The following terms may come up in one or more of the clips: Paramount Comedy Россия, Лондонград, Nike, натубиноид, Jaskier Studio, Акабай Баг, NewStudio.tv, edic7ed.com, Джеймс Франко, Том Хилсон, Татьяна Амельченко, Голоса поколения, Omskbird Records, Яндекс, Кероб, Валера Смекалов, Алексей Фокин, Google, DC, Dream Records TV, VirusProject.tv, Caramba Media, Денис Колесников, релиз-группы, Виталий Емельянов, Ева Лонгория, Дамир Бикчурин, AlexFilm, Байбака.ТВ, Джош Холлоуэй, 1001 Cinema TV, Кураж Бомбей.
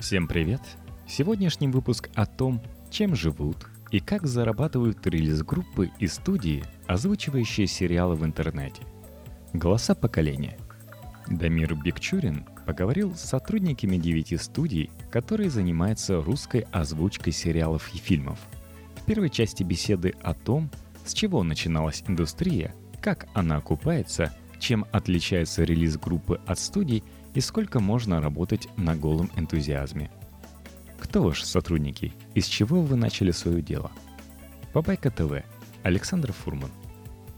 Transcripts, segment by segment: Всем привет! Сегодняшний выпуск о том, чем живут и как зарабатывают релиз-группы и студии, озвучивающие сериалы в интернете. «Голоса поколения». Дамир Бикчурин поговорил с сотрудниками 9 студий, которые занимаются русской озвучкой сериалов и фильмов. В первой части беседы о том, с чего начиналась индустрия, как она окупается, чем отличаются релиз-группы от студий и сколько можно работать на голом энтузиазме. Кто ваши сотрудники? Из чего вы начали свое дело? Байбака.ТВ. Александр Фурман.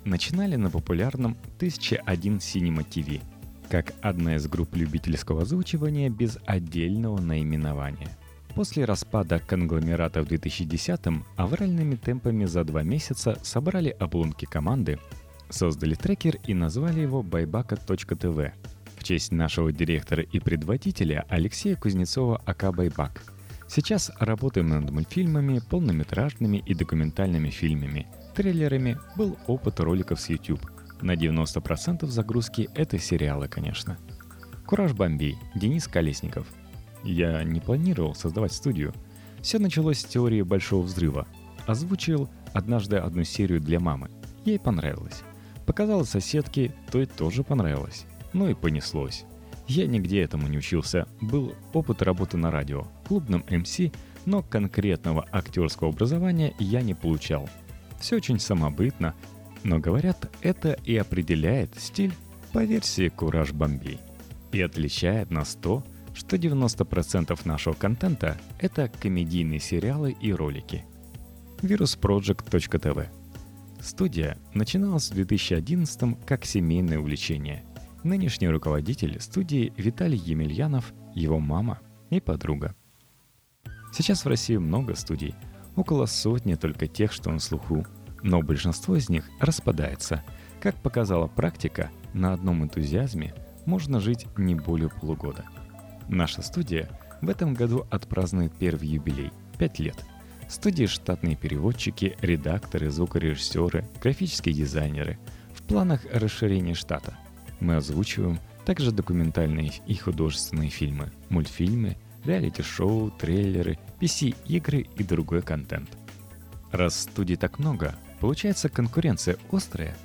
Начинали на популярном 1001 Cinema TV, как одна из групп любительского озвучивания без отдельного наименования. После распада конгломерата в 2010-м авральными темпами за 2 месяца собрали обломки команды, создали трекер и назвали его Байбака.ТВ в честь нашего директора и предводителя Алексея Кузнецова «Акабай Баг». Сейчас работаем над мультфильмами, полнометражными и документальными фильмами, трейлерами, был опыт роликов с YouTube. На 90% загрузки — это сериалы, конечно. «Кураж Бомбей», Денис Колесников. Я не планировал создавать студию. Все началось с теории Большого Взрыва. Озвучил однажды одну серию для мамы. Ей понравилось. Показала соседке, той тоже понравилось. Ну и понеслось. Я нигде этому не учился. Был опыт работы на радио, клубном МС, но конкретного актерского образования я не получал. Все очень самобытно, но, говорят, это и определяет стиль по версии «Кураж Бомбей». И отличает нас то, что 90% нашего контента — это комедийные сериалы и ролики. VirusProject.tv. Студия начиналась в 2011-м как семейное увлечение. Нынешний руководитель студии Виталий Емельянов, его мама и подруга. Сейчас в России много студий, около сотни только тех, что на слуху, но большинство из них распадается. Как показала практика, на одном энтузиазме можно жить не более полугода. Наша студия в этом году отпразднует первый юбилей – 5 лет. В студии штатные переводчики, редакторы, звукорежиссеры, графические дизайнеры. В планах расширения штата. Мы озвучиваем также документальные и художественные фильмы, мультфильмы, реалити-шоу, трейлеры, PC-игры и другой контент. Раз студий так много, получается конкуренция острая.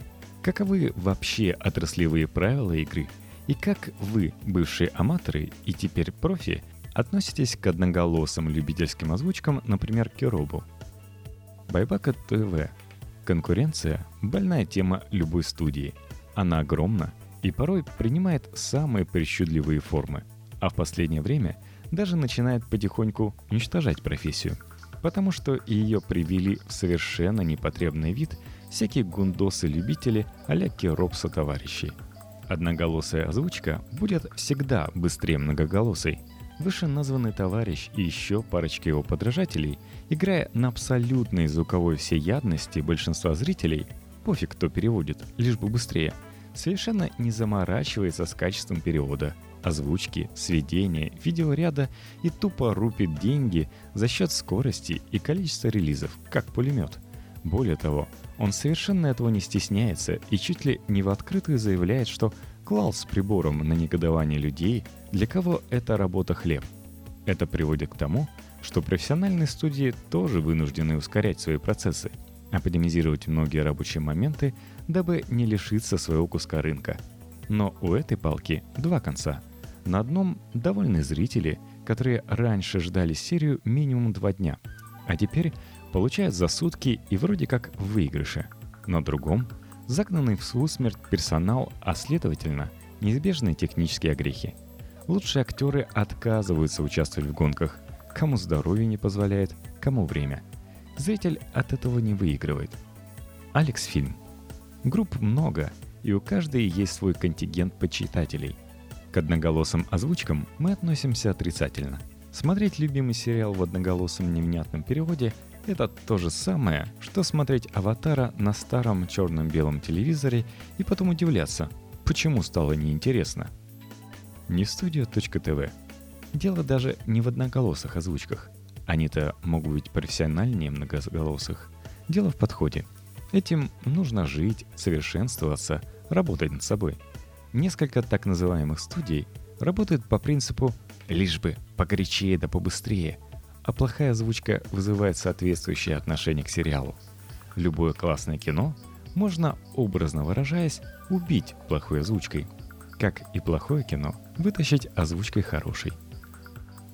Каковы вообще отраслевые правила игры? И как вы, бывшие аматоры и теперь профи, относитесь к одноголосым любительским озвучкам, например, Керобу? Байбака.ТВ. Конкуренция – больная тема любой студии. Она огромна и порой принимает самые причудливые формы, а в последнее время даже начинает потихоньку уничтожать профессию, потому что ее привели в совершенно непотребный вид всякие гундосы-любители а-ля Кероб сотоварищей. Одноголосая озвучка будет всегда быстрее многоголосой. Вышеназванный товарищ и еще парочка его подражателей, играя на абсолютной звуковой всеядности большинства зрителей, пофиг кто переводит, лишь бы быстрее, совершенно не заморачивается с качеством перевода, озвучки, сведения, видеоряда и тупо рубит деньги за счет скорости и количества релизов, как пулемет. Более того, он совершенно этого не стесняется и чуть ли не в открытую заявляет, что клал с прибором на негодование людей, для кого эта работа хлеб. Это приводит к тому, что профессиональные студии тоже вынуждены ускорять свои процессы, оптимизировать многие рабочие моменты, дабы не лишиться своего куска рынка. Но у этой палки 2 конца. На одном довольны зрители, которые раньше ждали серию минимум 2 дня, а теперь получают за сутки и вроде как в выигрыше. На другом – загнанный в усмерть персонал, а следовательно, неизбежные технические огрехи. Лучшие актеры отказываются участвовать в гонках. Кому здоровье не позволяет, кому время. Зритель от этого не выигрывает. AlexFilm. Групп много, и у каждой есть свой контингент почитателей. К одноголосым озвучкам мы относимся отрицательно. Смотреть любимый сериал в одноголосом невнятном переводе – это то же самое, что смотреть «Аватара» на старом черно-белом телевизоре и потом удивляться, почему стало неинтересно. NewStudio.tv. Дело даже не в одноголосых озвучках. Они-то могут быть профессиональнее многоголосых. Дело в подходе. Этим нужно жить, совершенствоваться, работать над собой. Несколько так называемых студий работают по принципу лишь бы погорячее да побыстрее, а плохая озвучка вызывает соответствующее отношение к сериалу. Любое классное кино можно, образно выражаясь, убить плохой озвучкой, как и плохое кино вытащить озвучкой хорошей.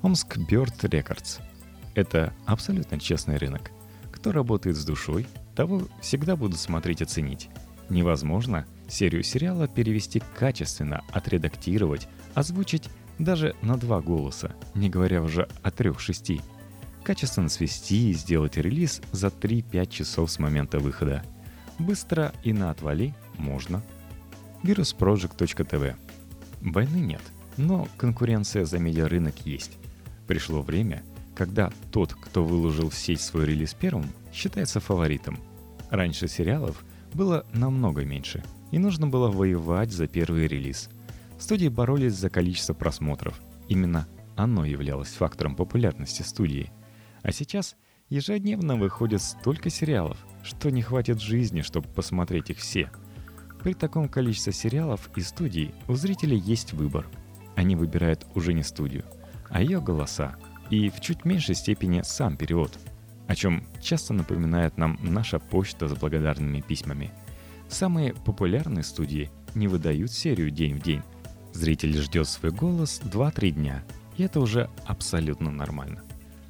Omskbird Records – это абсолютно честный рынок. Кто работает с душой, того всегда будут смотреть и ценить. Невозможно серию сериала перевести качественно, отредактировать, озвучить даже на 2 голоса, не говоря уже о 3-6. Качественно свести и сделать релиз за 3-5 часов с момента выхода. Быстро и на отвали можно. VirusProject.tv. Войны нет, но конкуренция за медиарынок есть. Пришло время, когда тот, кто выложил в сеть свой релиз первым, считается фаворитом. Раньше сериалов было намного меньше, и нужно было воевать за первый релиз. Студии боролись за количество просмотров. Именно оно являлось фактором популярности студии. А сейчас ежедневно выходит столько сериалов, что не хватит жизни, чтобы посмотреть их все. При таком количестве сериалов и студий у зрителей есть выбор. Они выбирают уже не студию, а ее голоса, и в чуть меньшей степени сам перевод, о чем часто напоминает нам наша почта с благодарными письмами. Самые популярные студии не выдают серию день в день. Зритель ждет свой голос 2-3 дня, и это уже абсолютно нормально.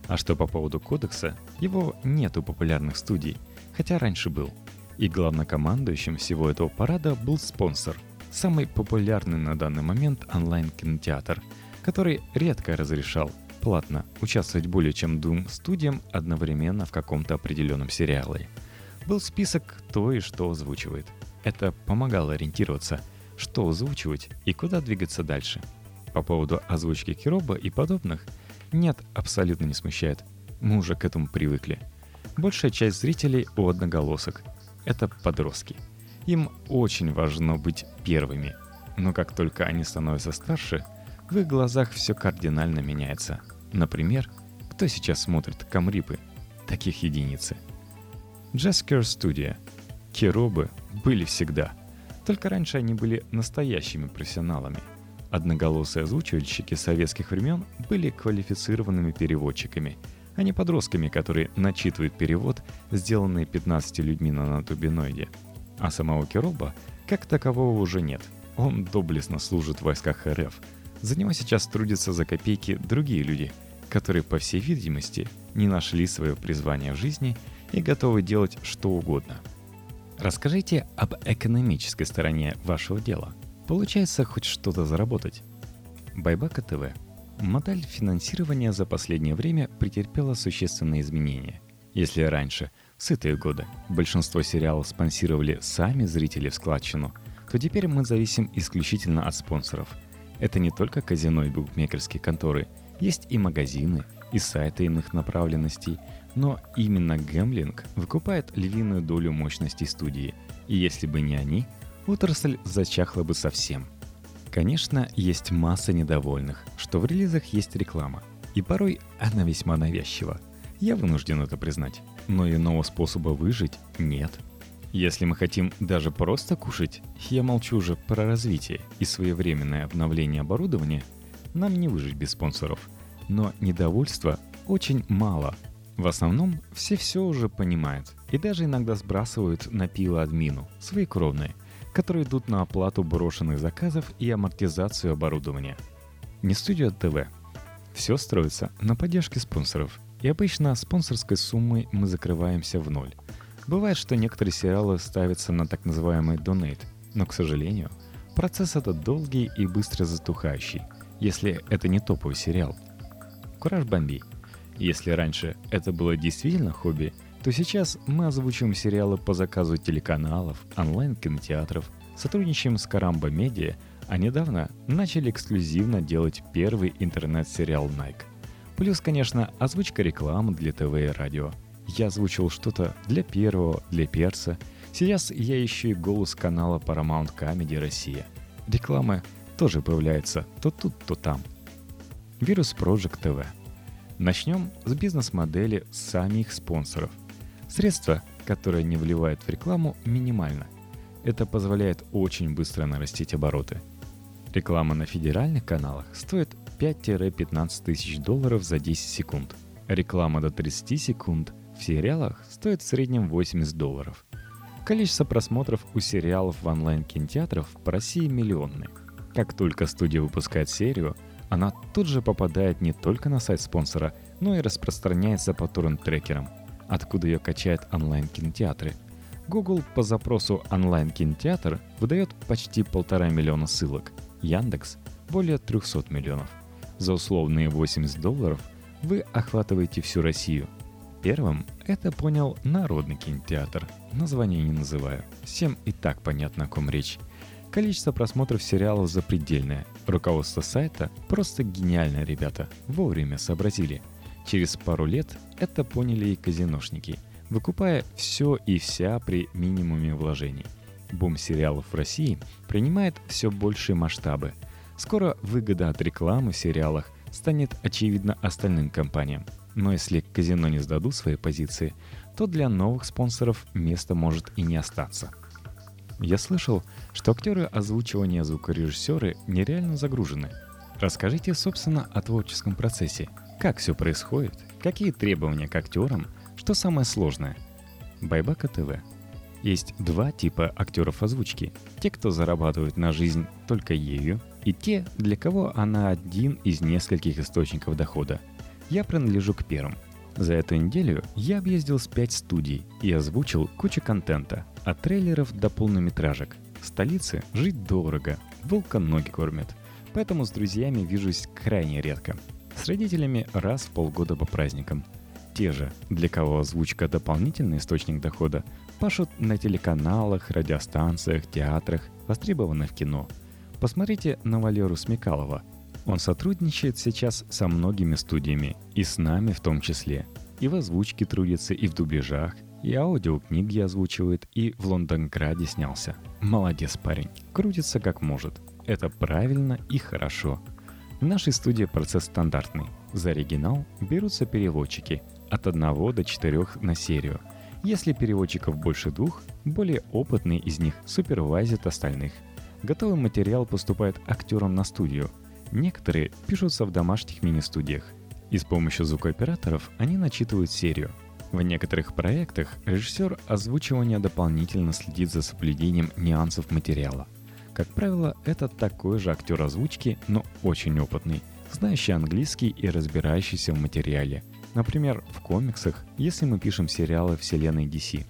А что по поводу кодекса, его нет у популярных студий, хотя раньше был. И главнокомандующим всего этого парада был спонсор, самый популярный на данный момент онлайн-кинотеатр, который редко разрешал платно участвовать более чем 2 студиям одновременно в каком-то определенном сериале. Был список, кто и что озвучивает. Это помогало ориентироваться, что озвучивать и куда двигаться дальше. По поводу озвучки Кероба и подобных, нет, абсолютно не смущает. Мы уже к этому привыкли. Большая часть зрителей у одноголосок. Это подростки. Им очень важно быть первыми. Но как только они становятся старше, в их глазах все кардинально меняется. Например, кто сейчас смотрит камрипы? Таких единицы. Jaskier Studio. Керобы были всегда. Только раньше они были настоящими профессионалами. Одноголосые озвучивальщики советских времен были квалифицированными переводчиками, а не подростками, которые начитывают перевод, сделанный 15 людьми на натубиноиде. А самого Кероба как такового уже нет. Он доблестно служит в войсках РФ. За него сейчас трудятся за копейки другие люди, которые, по всей видимости, не нашли свое призвание в жизни и готовы делать что угодно. Расскажите об экономической стороне вашего дела. Получается хоть что-то заработать? Байбака.ТВ. Модель финансирования за последнее время претерпела существенные изменения. Если раньше, в сытые годы, большинство сериалов спонсировали сами зрители в складчину, то теперь мы зависим исключительно от спонсоров. Это не только казино и букмекерские конторы, есть и магазины, и сайты иных направленностей, но именно гэмблинг выкупает львиную долю мощностей студии, и если бы не они, отрасль зачахла бы совсем. Конечно, есть масса недовольных, что в релизах есть реклама, и порой она весьма навязчива. Я вынужден это признать, но иного способа выжить нет. Если мы хотим даже просто кушать, я молчу уже про развитие и своевременное обновление оборудования, нам не выжить без спонсоров. Но недовольства очень мало. В основном все уже понимают и даже иногда сбрасывают на пилу админу, свои кровные, которые идут на оплату брошенных заказов и амортизацию оборудования. NewStudio.tv. Все строится на поддержке спонсоров, и обычно спонсорской суммой мы закрываемся в ноль. Бывает, что некоторые сериалы ставятся на так называемый донейт, но, к сожалению, процесс этот долгий и быстро затухающий, если это не топовый сериал. Кураж Бомбей. Если раньше это было действительно хобби, то сейчас мы озвучиваем сериалы по заказу телеканалов, онлайн-кинотеатров, сотрудничаем с Caramba Media, а недавно начали эксклюзивно делать первый интернет-сериал Nike. Плюс, конечно, озвучка рекламы для ТВ и радио. Я озвучил что-то для первого, для перца. Сейчас я еще и голос канала Paramount Comedy Россия. Рекламы тоже появляются то тут, то там. VirusProject.tv. Начнем с бизнес-модели самих спонсоров. Средства, которые не вливают в рекламу, минимально. Это позволяет очень быстро нарастить обороты. Реклама на федеральных каналах стоит 5-15 тысяч долларов за 10 секунд. Реклама до 30 секунд в сериалах стоит в среднем $80. Количество просмотров у сериалов в онлайн-кинотеатрах по России миллионны. Как только студия выпускает серию, она тут же попадает не только на сайт спонсора, но и распространяется по торрент-трекерам, откуда ее качают онлайн-кинотеатры. Google по запросу «онлайн-кинотеатр» выдает почти 1,5 миллиона ссылок, Яндекс – более 300 миллионов. За условные $80 вы охватываете всю Россию. Первым это понял Народный кинотеатр, название не называю, всем и так понятно, о ком речь. Количество просмотров сериалов запредельное, руководство сайта просто гениально, ребята, вовремя сообразили. Через пару лет это поняли и казиношники, выкупая все и вся при минимуме вложений. Бум сериалов в России принимает все большие масштабы. Скоро выгода от рекламы в сериалах станет очевидна остальным компаниям. Но если казино не сдадут свои позиции, то для новых спонсоров места может и не остаться. Я слышал, что актеры озвучивания, звукорежиссеры нереально загружены. Расскажите, собственно, о творческом процессе. Как все происходит, какие требования к актерам, что самое сложное. Байбака.ТВ. Есть два типа актеров озвучки. Те, кто зарабатывает на жизнь только ею, и те, для кого она один из нескольких источников дохода. Я принадлежу к первым. За эту неделю я объездил 5 студий и озвучил кучу контента, от трейлеров до полнометражек. В столице жить дорого, волка ноги кормят, поэтому с друзьями вижусь крайне редко. С родителями раз в полгода по праздникам. Те же, для кого озвучка – дополнительный источник дохода, пашут на телеканалах, радиостанциях, театрах, востребованы в кино. Посмотрите на Валеру Смекалова. Он сотрудничает сейчас со многими студиями, и с нами в том числе. И в озвучке трудится, и в дубляжах, и аудиокниги озвучивает, и в Лондонграде снялся. Молодец парень, крутится как может. Это правильно и хорошо. В нашей студии процесс стандартный. За оригинал берутся переводчики от 1 до 4 на серию. Если переводчиков больше 2, более опытный из них супервайзит остальных. Готовый материал поступает актерам на студию. Некоторые пишутся в домашних мини-студиях, и с помощью звукооператоров они начитывают серию. В некоторых проектах режиссер озвучивания дополнительно следит за соблюдением нюансов материала. Как правило, это такой же актер озвучки, но очень опытный, знающий английский и разбирающийся в материале. Например, в комиксах, если мы пишем сериалы вселенной DC.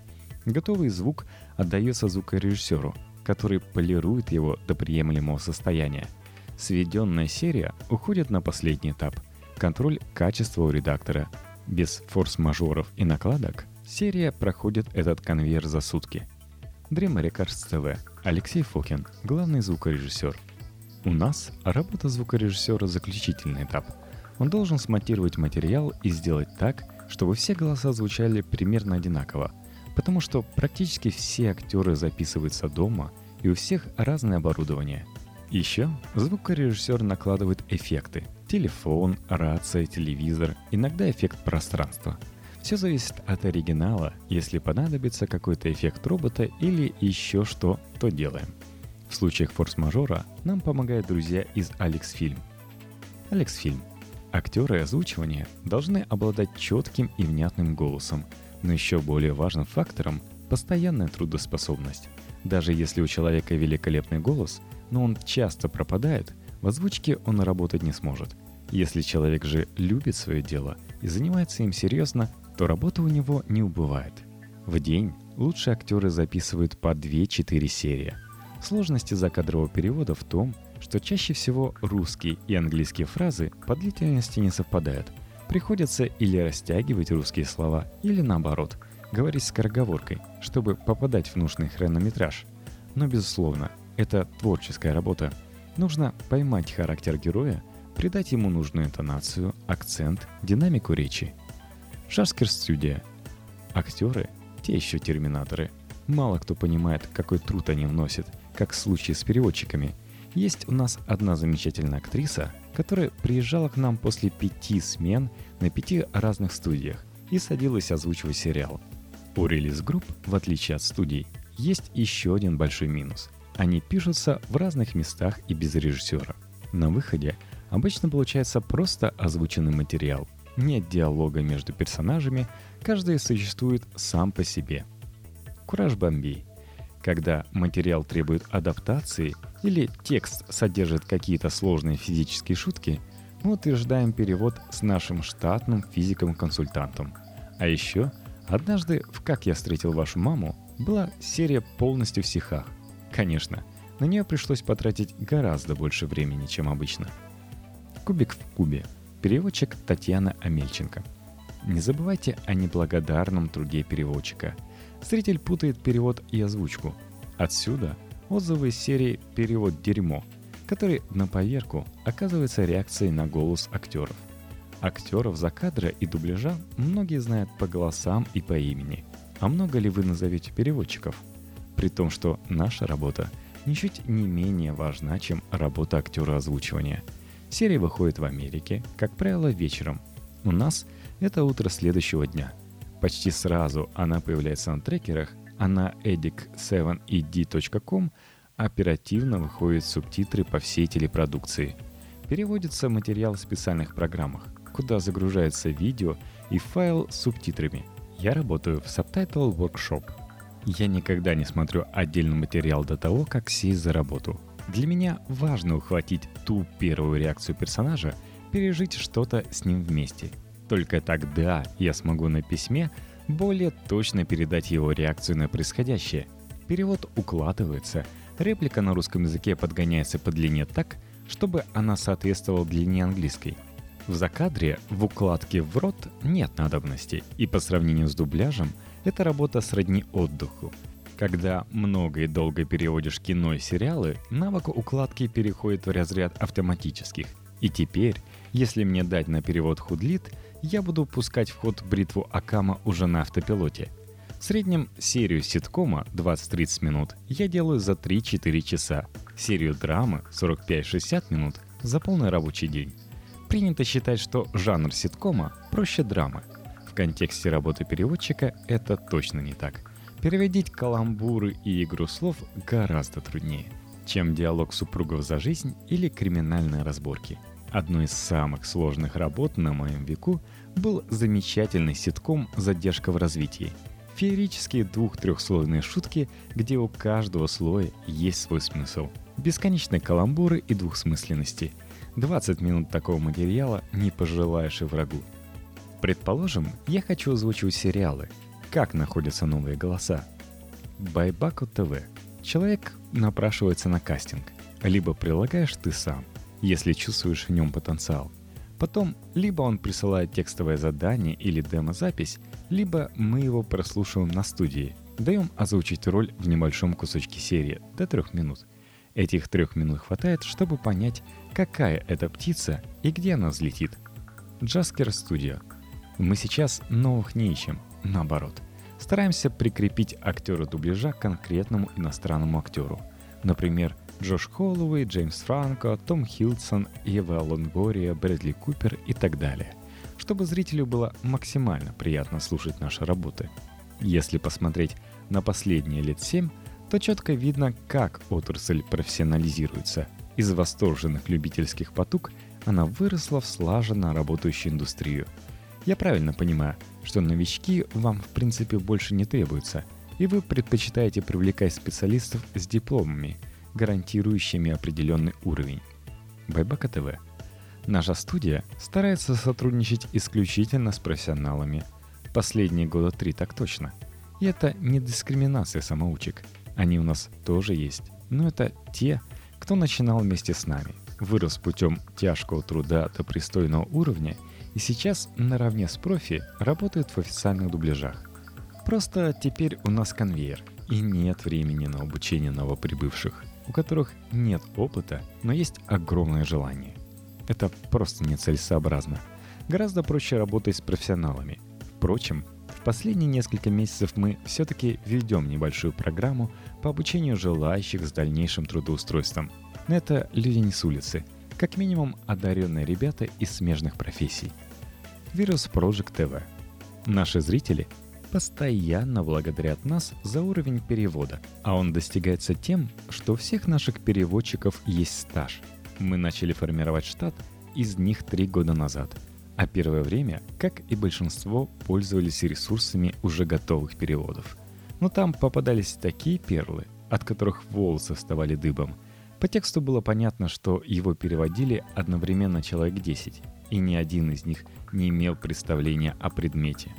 Готовый звук отдается звукорежиссеру, который полирует его до приемлемого состояния. Сведенная серия уходит на последний этап – контроль качества у редактора. Без форс-мажоров и накладок серия проходит этот конвейер за сутки. Dream Records TV. Алексей Фокин, главный звукорежиссер. У нас работа звукорежиссера – заключительный этап. Он должен смонтировать материал и сделать так, чтобы все голоса звучали примерно одинаково, потому что практически все актеры записываются дома и у всех разное оборудование. Еще звукорежиссер накладывает эффекты – телефон, рация, телевизор, иногда эффект пространства. Все зависит от оригинала, если понадобится какой-то эффект робота или еще что, то делаем. В случаях форс-мажора нам помогают друзья из AlexFilm. AlexFilm. Актеры озвучивания должны обладать четким и внятным голосом, но еще более важным фактором – постоянная трудоспособность. Даже если у человека великолепный голос, но он часто пропадает, в озвучке он работать не сможет. Если человек же любит свое дело и занимается им серьезно, то работа у него не убывает. В день лучшие актеры записывают по 2-4 серии. Сложности закадрового перевода в том, что чаще всего русские и английские фразы по длительности не совпадают. Приходится или растягивать русские слова, или наоборот, говорить скороговоркой, чтобы попадать в нужный хронометраж. Но, безусловно, это творческая работа. Нужно поймать характер героя, придать ему нужную интонацию, акцент, динамику речи. Шарскер студия. Актеры – те еще терминаторы. Мало кто понимает, какой труд они вносят, как в случае с переводчиками. Есть у нас одна замечательная актриса, которая приезжала к нам после 5 смен на 5 разных студиях и садилась озвучивать сериал. У релиз-групп, в отличие от студий, есть еще один большой минус – они пишутся в разных местах и без режиссера. На выходе Обычно получается просто озвученный материал. Нет диалога между персонажами, каждый существует сам по себе. Кураж Бомбей. Когда материал требует адаптации или текст содержит какие-то сложные физические шутки, мы утверждаем перевод с нашим штатным физиком-консультантом. А еще однажды в «Как я встретил вашу маму» была серия полностью в стихах. Конечно, на нее пришлось потратить гораздо больше времени, чем обычно. «Кубик в кубе». Переводчик Татьяна Амельченко. Не забывайте о неблагодарном труде переводчика. Зритель путает перевод и озвучку. Отсюда отзывы из серии «Перевод дерьмо», который на поверку оказывается реакцией на голос актеров. Актеров закадра и дубляжа многие знают по голосам и по имени. А много ли вы назовете переводчиков? При том, что наша работа ничуть не менее важна, чем работа актера озвучивания. Серия выходит в Америке, как правило, вечером. У нас это утро следующего дня. Почти сразу она появляется на трекерах, а на edic7ed.com оперативно выходят субтитры по всей телепродукции. Переводится материал в специальных программах, куда загружается видео и файл с субтитрами. Я работаю в Subtitle Workshop. Я никогда не смотрю отдельный материал до того, как сесть за работу. Для меня важно ухватить ту первую реакцию персонажа, пережить что-то с ним вместе. Только тогда я смогу на письме более точно передать его реакцию на происходящее. Перевод укладывается, реплика на русском языке подгоняется по длине так, чтобы она соответствовала длине английской. В закадре, в укладке в рот нет надобности, и по сравнению с дубляжем эта работа сродни отдыху. Когда много и долго переводишь кино и сериалы, навык укладки переходит в разряд автоматических. И теперь, если мне дать на перевод худлит, я буду пускать в ход бритву Акама уже на автопилоте. В среднем серию ситкома 20-30 минут я делаю за 3-4 часа, серию драмы 45-60 минут за полный рабочий день. Принято считать, что жанр ситкома проще драмы. В контексте работы переводчика это точно не так. Переводить каламбуры и игру слов гораздо труднее, чем диалог супругов за жизнь или криминальные разборки. Одной из самых сложных работ на моем веку был замечательный ситком «Задержка в развитии». Феерические двух-трехслойные шутки, где у каждого слоя есть свой смысл. Бесконечные каламбуры и двухсмысленности. 20 минут такого материала не пожелаешь и врагу. Предположим, я хочу озвучивать сериалы. Как находятся новые голоса? Байбака.ТВ. Человек напрашивается на кастинг. Либо прилагаешь ты сам, если чувствуешь в нем потенциал. Потом либо он присылает текстовое задание или демозапись, либо мы его прослушиваем на студии. Даем озвучить роль в небольшом кусочке серии до 3 минут. Этих 3 минут хватает, чтобы понять, какая это птица и где она взлетит. Jaskier Studio. Мы сейчас новых не ищем. Наоборот, стараемся прикрепить актера дубляжа к конкретному иностранному актеру. Например, Джош Холлоуэй, Джеймс Франко, Том Хилсон, Ева Лонгория, Брэдли Купер и так далее, чтобы зрителю было максимально приятно слушать наши работы. Если посмотреть на последние лет 7, то четко видно, как отрасль профессионализируется. Из восторженных любительских потуг она выросла в слаженно работающую индустрию. Я правильно понимаю, что новички вам в принципе больше не требуются, и вы предпочитаете привлекать специалистов с дипломами, гарантирующими определенный уровень. Байбака.ТВ. Наша студия старается сотрудничать исключительно с профессионалами. Последние года 3 так точно. И это не дискриминация самоучек. Они у нас тоже есть, но это те, кто начинал вместе с нами, вырос путем тяжкого труда до пристойного уровня и сейчас наравне с профи работают в официальных дубляжах. Просто теперь у нас конвейер, и нет времени на обучение новоприбывших, у которых нет опыта, но есть огромное желание. Это просто нецелесообразно. Гораздо проще работать с профессионалами. Впрочем, в последние несколько месяцев мы все-таки ведем небольшую программу по обучению желающих с дальнейшим трудоустройством. Но это люди не с улицы. Как минимум, одаренные ребята из смежных профессий. VirusProject.tv. Наши зрители постоянно благодарят нас за уровень перевода, а он достигается тем, что у всех наших переводчиков есть стаж. Мы начали формировать штат из них 3 года назад. А первое время, как и большинство, пользовались ресурсами уже готовых переводов. Но там попадались такие перлы, от которых волосы вставали дыбом. По тексту было понятно, что его переводили одновременно человек 10, и ни один из них не имел представления о предмете.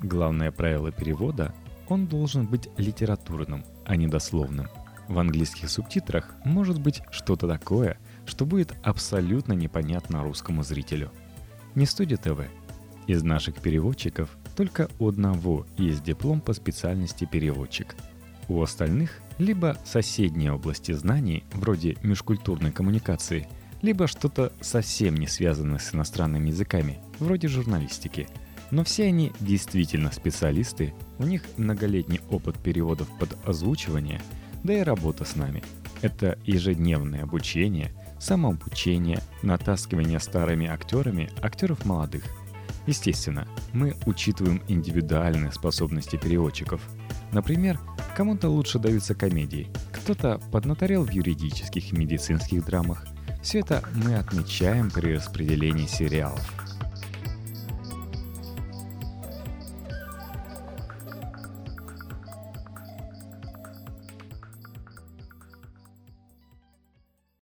Главное правило перевода – он должен быть литературным, а не дословным. В английских субтитрах может быть что-то такое, что будет абсолютно непонятно русскому зрителю. NewStudio TV. Из наших переводчиков только у одного есть диплом по специальности переводчик. У остальных либо соседние области знаний, вроде межкультурной коммуникации, либо что-то совсем не связанное с иностранными языками, вроде журналистики. Но все они действительно специалисты, у них многолетний опыт переводов под озвучивание, да и работа с нами. Это ежедневное обучение, самообучение, натаскивание старыми актерами актеров молодых. Естественно, мы учитываем индивидуальные способности переводчиков. Например, кому-то лучше даются комедии, кто-то поднаторел в юридических и медицинских драмах. Все это мы отмечаем при распределении сериалов.